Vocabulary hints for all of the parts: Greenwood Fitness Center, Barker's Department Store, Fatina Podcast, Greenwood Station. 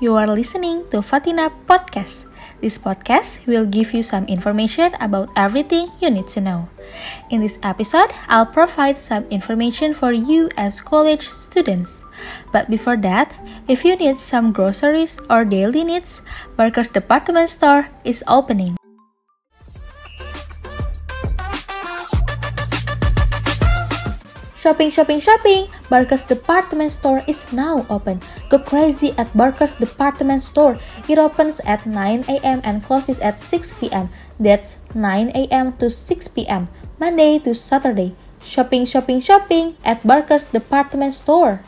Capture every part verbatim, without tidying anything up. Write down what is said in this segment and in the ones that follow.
You are listening to Fatina Podcast. This podcast will give you some information about everything you need to know. In this episode, I'll provide some information for you as college students. But before that, if you need some groceries or daily needs, Barker's Department Store is opening. Shopping, shopping, shopping! Barker's Department Store is now open. Go crazy at Barker's Department Store. It opens at nine a.m. and closes at six p.m. That's nine a.m. to six p.m. Monday to Saturday. Shopping, shopping, shopping at Barker's Department Store.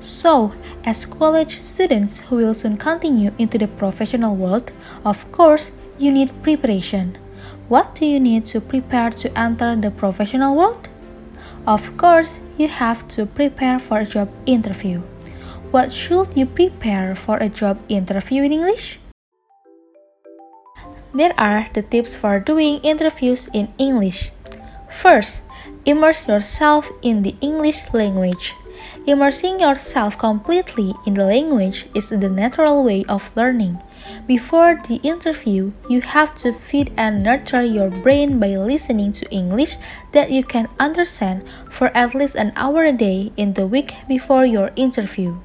So, as college students who will soon continue into the professional world, of course, you need preparation. What do you need to prepare to enter the professional world? Of course, you have to prepare for a job interview. What should you prepare for a job interview in English? There are the tips for doing interviews in English. First, immerse yourself in the English language. Immersing yourself completely in the language is the natural way of learning. Before the interview, you have to feed and nurture your brain by listening to English that you can understand for at least an hour a day in the week before your interview.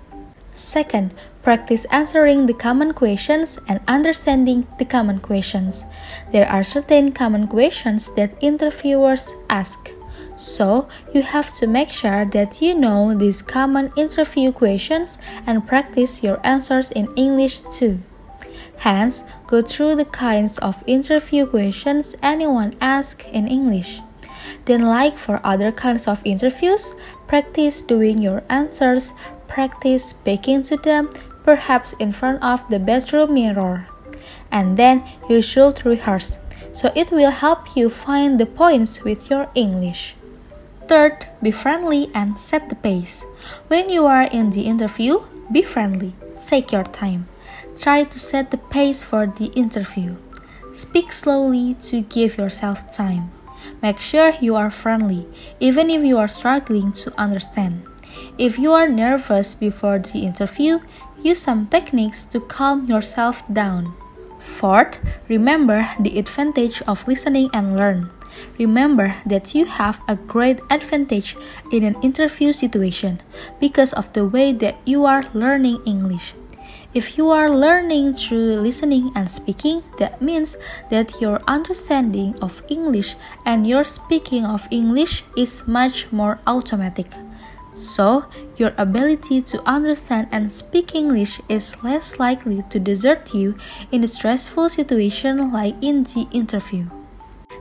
Second, practice answering the common questions and understanding the common questions. There are certain common questions that interviewers ask. So, you have to make sure that you know these common interview questions and practice your answers in English too. Hence, go through the kinds of interview questions anyone asks in English. Then, like for other kinds of interviews, practice doing your answers, practice speaking to them, perhaps in front of the bedroom mirror. And then, you should rehearse, so it will help you find the points with your English. Third, be friendly and set the pace. When you are in the interview, be friendly. Take your time. Try to set the pace for the interview. Speak slowly to give yourself time. Make sure you are friendly, even if you are struggling to understand. If you are nervous before the interview, use some techniques to calm yourself down. Fourth, remember the advantage of listening and learn. Remember that you have a great advantage in an interview situation because of the way that you are learning English. If you are learning through listening and speaking, that means that your understanding of English and your speaking of English is much more automatic. So, your ability to understand and speak English is less likely to desert you in a stressful situation like in the interview.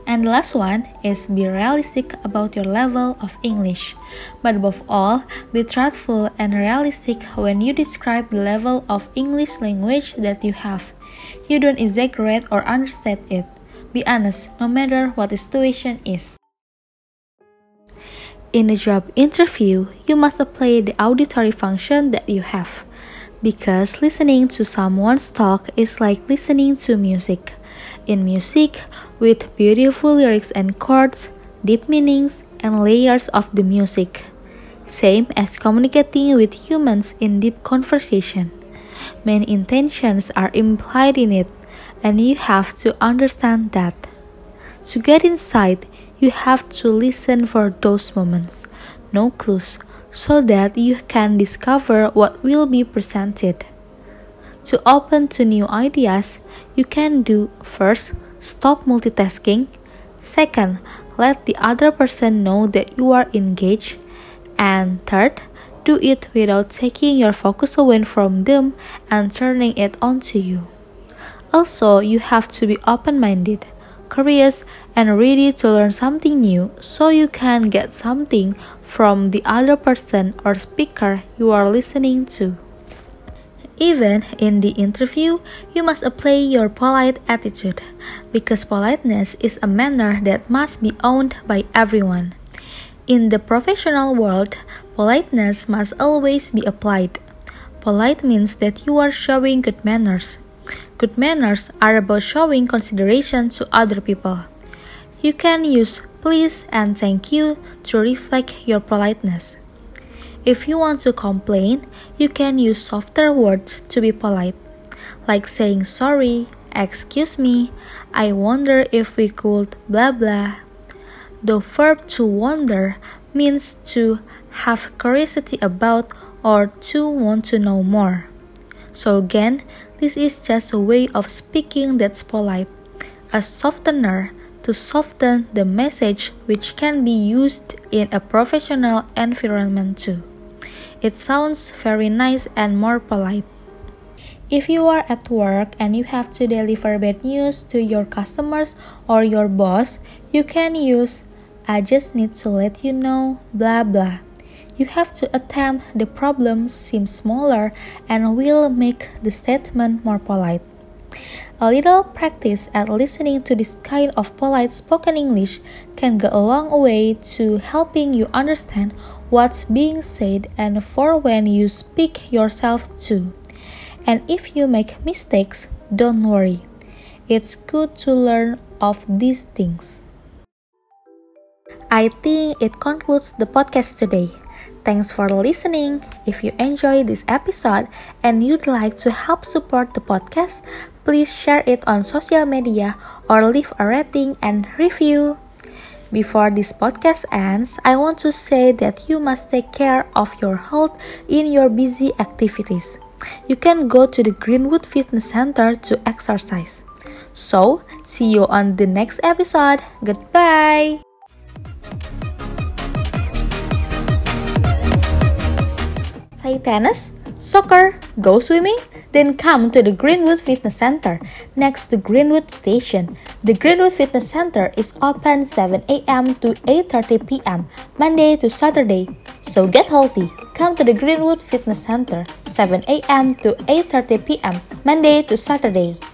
And the last one is be realistic about your level of English. But above all, be truthful and realistic when you describe the level of English language that you have. You don't exaggerate or understate it. Be honest, no matter what the situation is. In a job interview, you must apply the auditory function that you have, because listening to someone's talk is like listening to music. In music, with beautiful lyrics and chords, deep meanings, and layers of the music. Same as communicating with humans in deep conversation. Many intentions are implied in it, and you have to understand that. To get insight, you have to listen for those moments, no clues, so that you can discover what will be presented. To open to new ideas, you can do first, stop multitasking. Second, let the other person know that you are engaged. And third, do it without taking your focus away from them and turning it onto you. Also, you have to be open-minded, curious, and ready to learn something new so you can get something from the other person or speaker you are listening to. Even in the interview, you must apply your polite attitude, because politeness is a manner that must be owned by everyone. In the professional world, politeness must always be applied. Polite means that you are showing good manners. Good manners are about showing consideration to other people. You can use please and thank you to reflect your politeness. If you want to complain, you can use softer words to be polite, like saying sorry, excuse me, I wonder if we could blah blah. The verb to wonder means to have curiosity about or to want to know more. So again, this is just a way of speaking that's polite, a softener to soften the message which can be used in a professional environment too. It sounds very nice and more polite. If you are at work and you have to deliver bad news to your customers or your boss, you can use I just need to let you know, blah blah. You have to attempt the problem seem smaller and will make the statement more polite. A little practice at listening to this kind of polite spoken English can go a long way to helping you understand what's being said and for when you speak yourself too. And if you make mistakes, don't worry. It's good to learn of these things. I think it concludes the podcast today. Thanks for listening. If you enjoyed this episode and you'd like to help support the podcast, please share it on social media or leave a rating and review. Before this podcast ends, I want to say that you must take care of your health in your busy activities. You can go to the Greenwood Fitness Center to exercise. So, see you on the next episode. Goodbye! Play tennis, soccer, go swimming, then come to the Greenwood Fitness Center next to Greenwood Station. The Greenwood Fitness Center is open seven a.m. to eight thirty p.m. Monday to Saturday. So get healthy. Come to the Greenwood Fitness Center, seven a.m. to eight thirty p.m., Monday to Saturday.